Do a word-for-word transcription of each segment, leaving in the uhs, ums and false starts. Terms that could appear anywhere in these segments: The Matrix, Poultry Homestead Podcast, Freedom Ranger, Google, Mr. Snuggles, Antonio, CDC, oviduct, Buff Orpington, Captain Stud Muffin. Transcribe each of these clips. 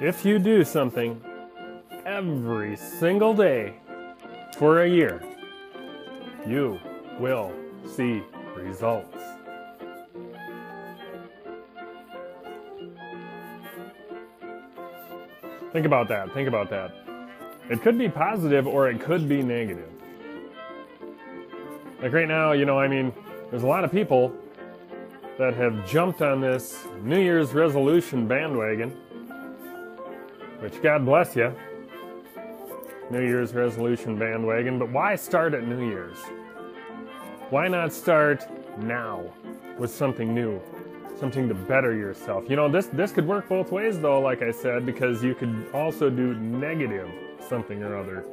If you do something every single day for a year, you will see results. Think about that. Think about that. It could be positive or it could be negative. Like right now, you know, I mean, there's a lot of people that have jumped on this New Year's resolution bandwagon, which God bless you, New Year's resolution bandwagon, but why start at New Year's? Why not start now with something new? Something to better yourself. You know, this this could work both ways though, like I said, because you could also do negative something or other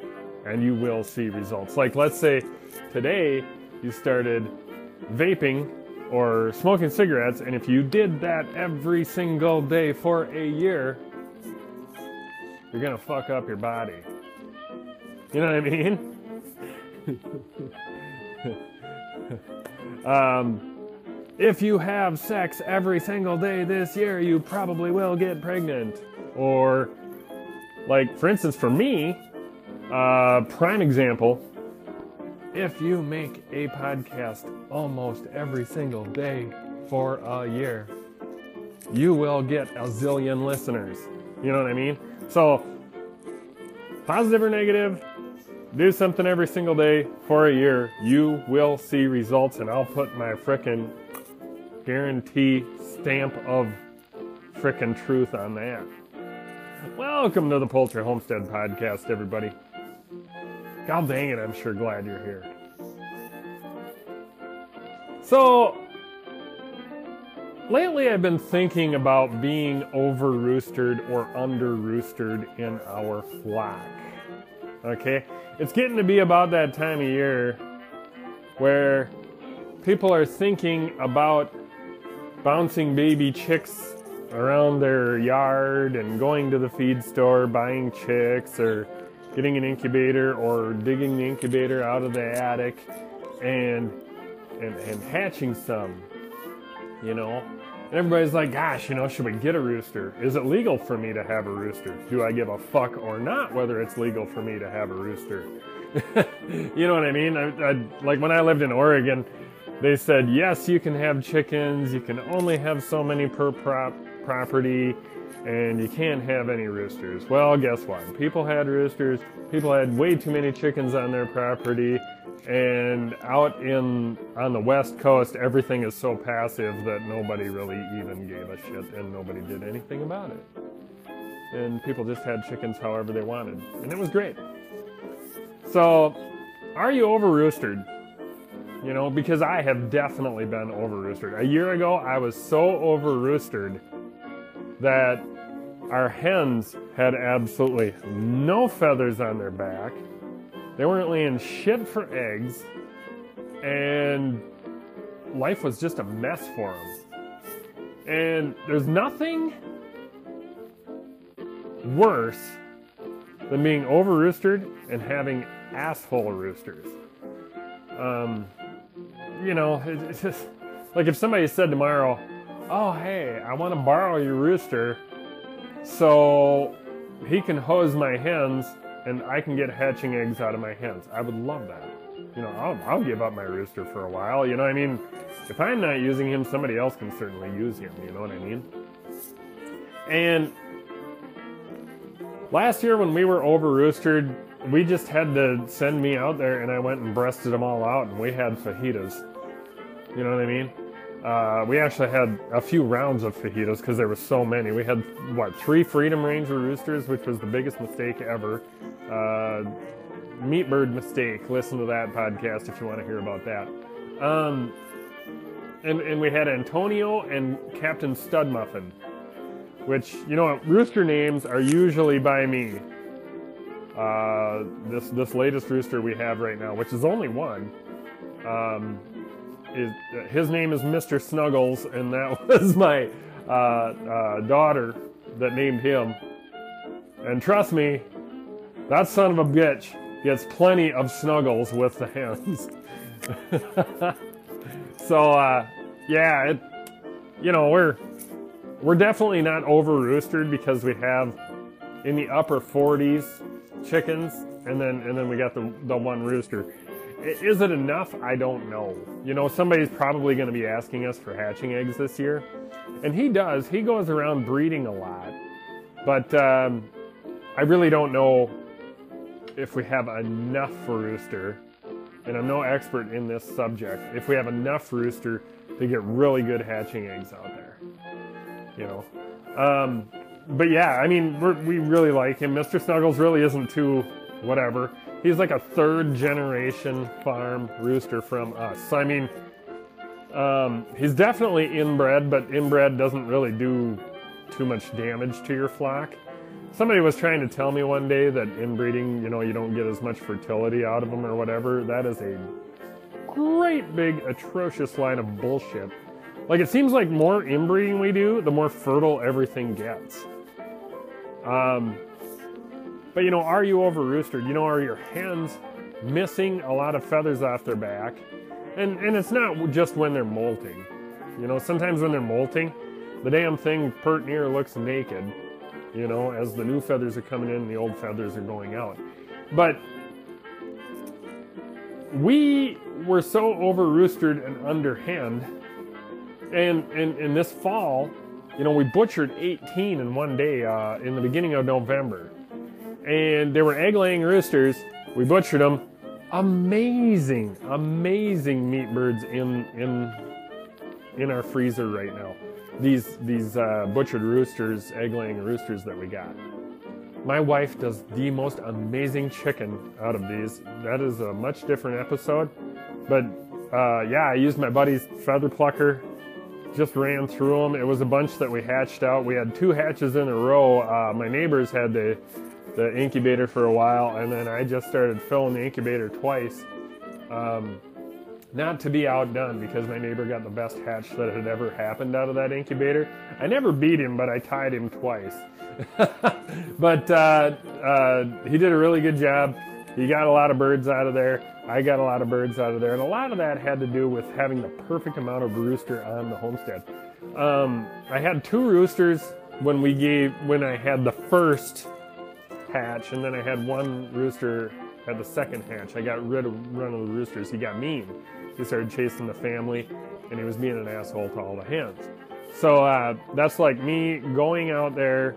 and you will see results. Like let's say today you started vaping or smoking cigarettes, and if you did that every single day for a year, you're gonna fuck up your body. You know what I mean? um If you have sex every single day this year, you probably will get pregnant. Or, like, for instance, for me, uh, prime example, if you make a podcast almost every single day for a year, you will get a zillion listeners. You know what I mean? So, positive or negative, do something every single day for a year. You will see results, and I'll put my frickin' guarantee stamp of frickin' truth on that. Welcome to the Poultry Homestead Podcast, everybody. God dang it, I'm sure glad you're here. So, lately I've been thinking about being over-roostered or under-roostered in our flock. Okay? It's getting to be about that time of year where people are thinking about bouncing baby chicks around their yard and going to the feed store, buying chicks, or getting an incubator, or digging the incubator out of the attic and and, and hatching some, you know. And everybody's like, gosh, you know, should we get a rooster? Is it legal for me to have a rooster? Do I give a fuck or not whether it's legal for me to have a rooster? You know what I mean? I, I, like when I lived in Oregon, they said, yes, you can have chickens, you can only have so many per prop property, and you can't have any roosters. Well, guess what? People had roosters, people had way too many chickens on their property, and out in on the West Coast, everything is so passive that nobody really even gave a shit, and nobody did anything about it. And people just had chickens however they wanted, and it was great. So, are you over-roostered? You know, because I have definitely been over-roostered. A year ago, I was so over-roostered that our hens had absolutely no feathers on their back. They weren't laying shit for eggs. And life was just a mess for them. And there's nothing worse than being over-roostered and having asshole roosters. Um... You know, it's just like if somebody said tomorrow, oh, hey, I want to borrow your rooster so he can hose my hens and I can get hatching eggs out of my hens. I would love that. You know, I'll, I'll give up my rooster for a while. You know what I mean? If I'm not using him, somebody else can certainly use him. You know what I mean? And last year when we were over-roostered, we just had to send me out there, and I went and breasted them all out, and we had fajitas. You know what I mean? Uh, we actually had a few rounds of fajitas because there were so many. We had, what, three Freedom Ranger roosters, which was the biggest mistake ever. Uh, meat bird mistake. Listen to that podcast if you want to hear about that. Um, and, and we had Antonio and Captain Stud Muffin, which, you know, rooster names are usually by me. Uh, this this latest rooster we have right now, which is only one, um, is his name is Mister Snuggles, and that was my uh, uh, daughter that named him. And trust me, that son of a bitch gets plenty of snuggles with the hens. So uh, yeah, it, you know we're we're definitely not over-roostered because we have in the upper forties chickens, and then and then we got the, the one rooster. Is it enough? I don't know. You know, somebody's probably going to be asking us for hatching eggs this year. And he does. He goes around breeding a lot. But um, I really don't know if we have enough for rooster. And I'm no expert in this subject. If we have enough rooster to get really good hatching eggs out there. You know. Um, but yeah, I mean, we're, we really like him. Mister Snuggles really isn't too whatever. He's like a third generation farm rooster from us. I mean, um, he's definitely inbred, but inbred doesn't really do too much damage to your flock. Somebody was trying to tell me one day that inbreeding, you know, you don't get as much fertility out of them or whatever. That is a great big atrocious line of bullshit. Like, it seems like more inbreeding we do, the more fertile everything gets. Um, but, you know, are you over-roostered? You know, are your hens missing a lot of feathers off their back? And, and it's not just when they're molting. You know, sometimes when they're molting, the damn thing pert near looks naked, you know, as the new feathers are coming in and the old feathers are going out. But we were so over-roostered and under-henned. And, and, and this fall, you know, we butchered eighteen in one day uh, in the beginning of November. And they were egg-laying roosters. We butchered them. Amazing, amazing meat birds in in in our freezer right now. These, these uh, butchered roosters, egg-laying roosters that we got. My wife does the most amazing chicken out of these. That is a much different episode. But, uh, yeah, I used my buddy's feather plucker. Just ran through them. It was a bunch that we hatched out. We had two hatches in a row. Uh, my neighbors had the, the incubator for a while, and then I just started filling the incubator twice. Um, not to be outdone, because my neighbor got the best hatch that had ever happened out of that incubator. I never beat him, but I tied him twice. But uh, uh, he did a really good job. He got a lot of birds out of there. I got a lot of birds out of there, and a lot of that had to do with having the perfect amount of rooster on the homestead. Um, I had two roosters when we gave, when I had the first hatch, and then I had one rooster at the second hatch. I got rid of one of the roosters. He got mean. He started chasing the family, and he was being an asshole to all the hens. So uh, that's like me going out there.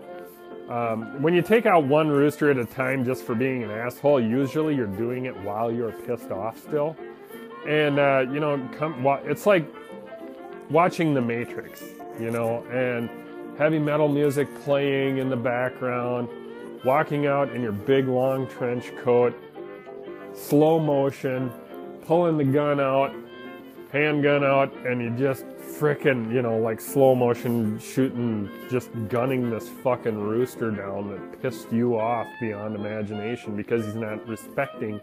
Um, when you take out one rooster at a time just for being an asshole, usually you're doing it while you're pissed off still. And, uh, you know, come, it's like watching The Matrix, you know, and heavy metal music playing in the background, walking out in your big long trench coat, slow motion, pulling the gun out, handgun out, and you just frickin', you know, like slow motion shooting, just gunning this fucking rooster down that pissed you off beyond imagination because he's not respecting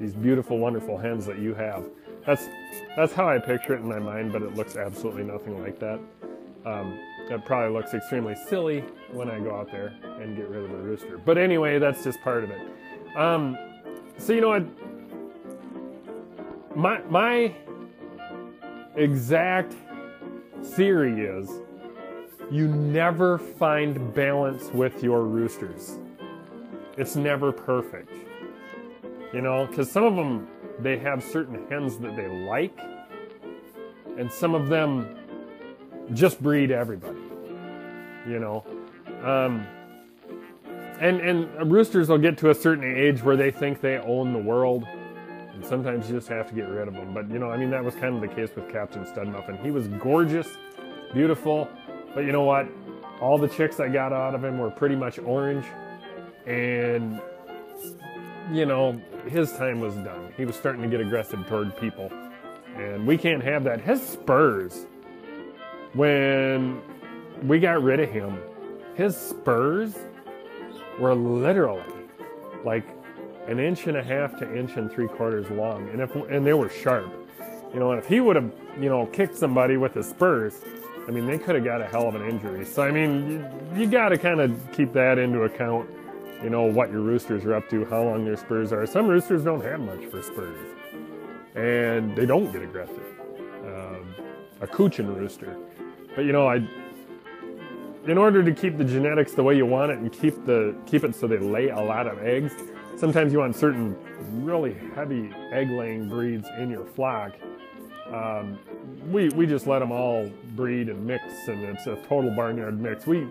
these beautiful, wonderful hens that you have. That's that's how I picture it in my mind, but it looks absolutely nothing like that. Um, it probably looks extremely silly when I go out there and get rid of a rooster. But anyway, that's just part of it. Um, so you know what? My my. exact theory is you never find balance with your roosters. It's never perfect, you know, because some of them, they have certain hens that they like, and some of them just breed everybody, you know. um, and and roosters will get to a certain age where they think they own the world. And sometimes you just have to get rid of them. But, you know, I mean, that was kind of the case with Captain Stud Muffin. He was gorgeous, beautiful, but you know what? All the chicks I got out of him were pretty much orange. And, you know, his time was done. He was starting to get aggressive toward people. And we can't have that. His spurs, when we got rid of him, his spurs were literally like an inch and a half to inch and three quarters long, and if and they were sharp, you know. And if he would have, you know, kicked somebody with his spurs, I mean, they could have got a hell of an injury. So I mean, you, you got to kind of keep that into account, you know, what your roosters are up to, how long their spurs are. Some roosters don't have much for spurs, and they don't get aggressive. Um, a coochin' rooster, but you know, I in order to keep the genetics the way you want it and keep the keep it so they lay a lot of eggs, sometimes you want certain really heavy egg-laying breeds in your flock. Um, we we just let them all breed and mix, and it's a total barnyard mix. We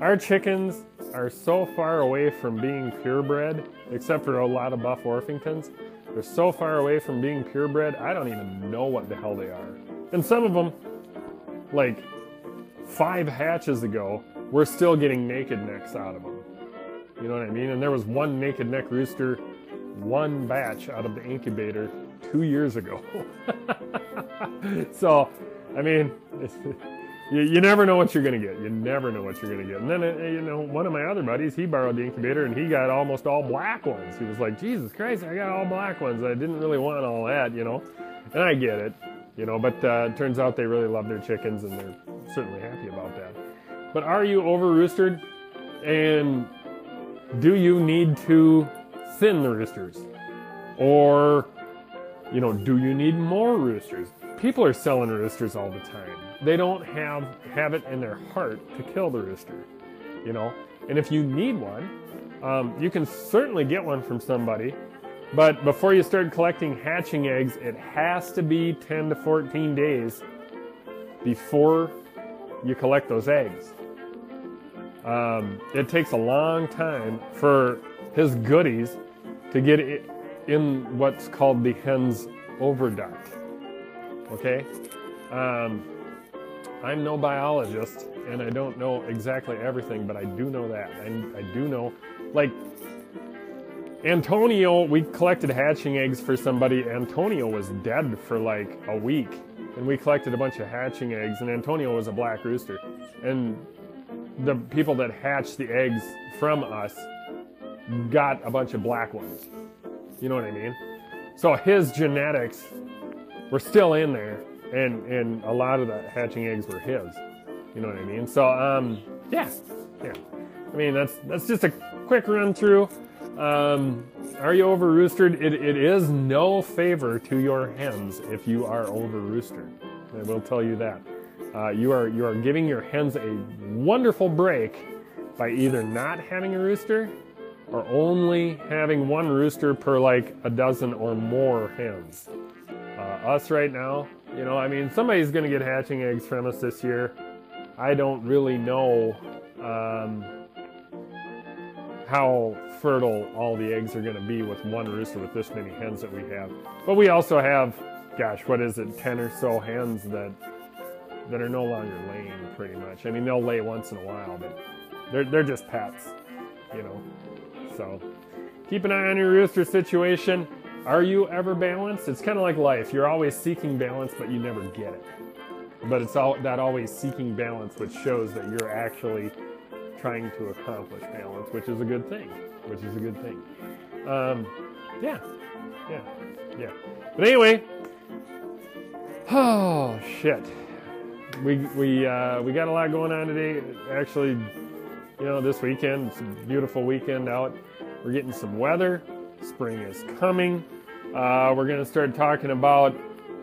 our chickens are so far away from being purebred, except for a lot of Buff Orpingtons. They're so far away from being purebred, I don't even know what the hell they are. And some of them, like five hatches ago, we're still getting naked necks out of them. You know what I mean? And there was one naked neck rooster, one batch out of the incubator two years ago. So, I mean, it's, you, you never know what you're going to get. You never know what you're going to get. And then, it, you know, one of my other buddies, he borrowed the incubator and he got almost all black ones. He was like, Jesus Christ, I got all black ones. I didn't really want all that, you know. And I get it, you know, but uh, it turns out they really love their chickens and they're certainly happy about that. But are you over-roostered? And do you need to thin the roosters? Or, you know, do you need more roosters? People are selling roosters all the time. They don't have, have it in their heart to kill the rooster, you know? And if you need one, um, you can certainly get one from somebody. But before you start collecting hatching eggs, it has to be ten to fourteen days before you collect those eggs. Um, it takes a long time for his goodies to get it in what's called the hen's oviduct. Okay? Um, I'm no biologist, and I don't know exactly everything, but I do know that. I, I do know, like, Antonio, we collected hatching eggs for somebody. Antonio was dead for like a week, and we collected a bunch of hatching eggs, and Antonio was a black rooster. And the people that hatched the eggs from us got a bunch of black ones. You know what I mean? So his genetics were still in there, and, and a lot of the hatching eggs were his. You know what I mean? So, um, yeah, yeah. I mean, that's that's just a quick run through. Um, are you over-roostered? It, it is no favor to your hens if you are over-roostered. I will tell you that. Uh, you are you are giving your hens a wonderful break by either not having a rooster or only having one rooster per like a dozen or more hens. Uh, us right now, you know, I mean, somebody's going to get hatching eggs from us this year. I don't really know um, how fertile all the eggs are going to be with one rooster with this many hens that we have. But we also have, gosh, what is it, ten or so hens that... that are no longer laying, pretty much. I mean, they'll lay once in a while, but they're, they're just pets, you know. So keep an eye on your rooster situation. Are you ever balanced? It's kind of like life. You're always seeking balance, but you never get it. But it's all that always seeking balance, which shows that you're actually trying to accomplish balance, which is a good thing, which is a good thing. Um, yeah, yeah, yeah. But anyway, oh, shit. We we uh, we got a lot going on today. Actually, you know, this weekend, it's a beautiful weekend out. We're getting some weather. Spring is coming. Uh, we're going to start talking about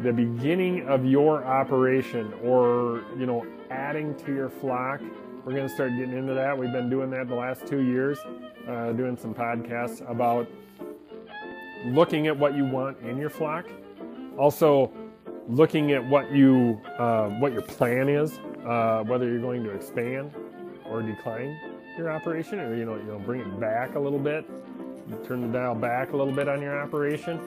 the beginning of your operation, or, you know, adding to your flock. We're going to start getting into that. We've been doing that the last two years, uh, doing some podcasts about looking at what you want in your flock. Also, looking at what you uh, what your plan is, uh, whether you're going to expand or decline your operation, or you know you know bring it back a little bit, turn the dial back a little bit on your operation.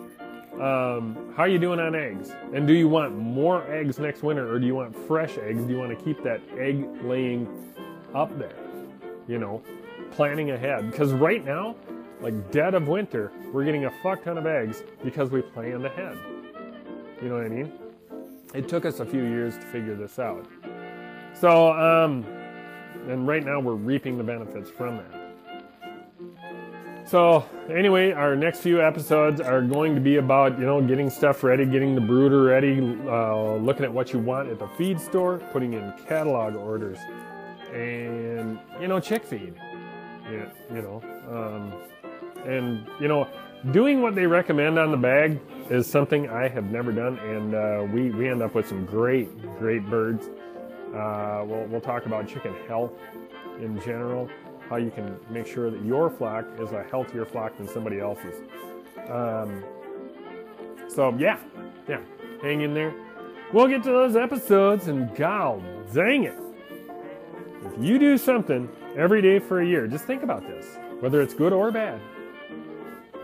Um, how are you doing on eggs? And do you want more eggs next winter, or do you want fresh eggs? Do you want to keep that egg laying up there? You know, planning ahead, because right now, like dead of winter, we're getting a fuck ton of eggs because we planned ahead. You know what I mean? It took us a few years to figure this out. So, um, and right now we're reaping the benefits from that. So, anyway, our next few episodes are going to be about, you know, getting stuff ready, getting the brooder ready, uh, looking at what you want at the feed store, putting in catalog orders, and, you know, chick feed. Yeah, you know, um, and, you know, doing what they recommend on the bag is something I have never done, and uh, we, we end up with some great, great birds. Uh, we'll, we'll talk about chicken health in general, how you can make sure that your flock is a healthier flock than somebody else's. Um, so yeah, yeah, hang in there. We'll get to those episodes, and god dang it, if you do something every day for a year, just think about this, whether it's good or bad,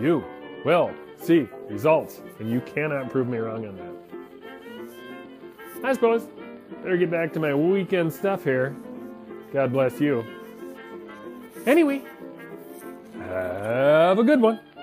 you will see results, and you cannot prove me wrong on that. I suppose better get back to my weekend stuff here. God bless you. Anyway, have a good one.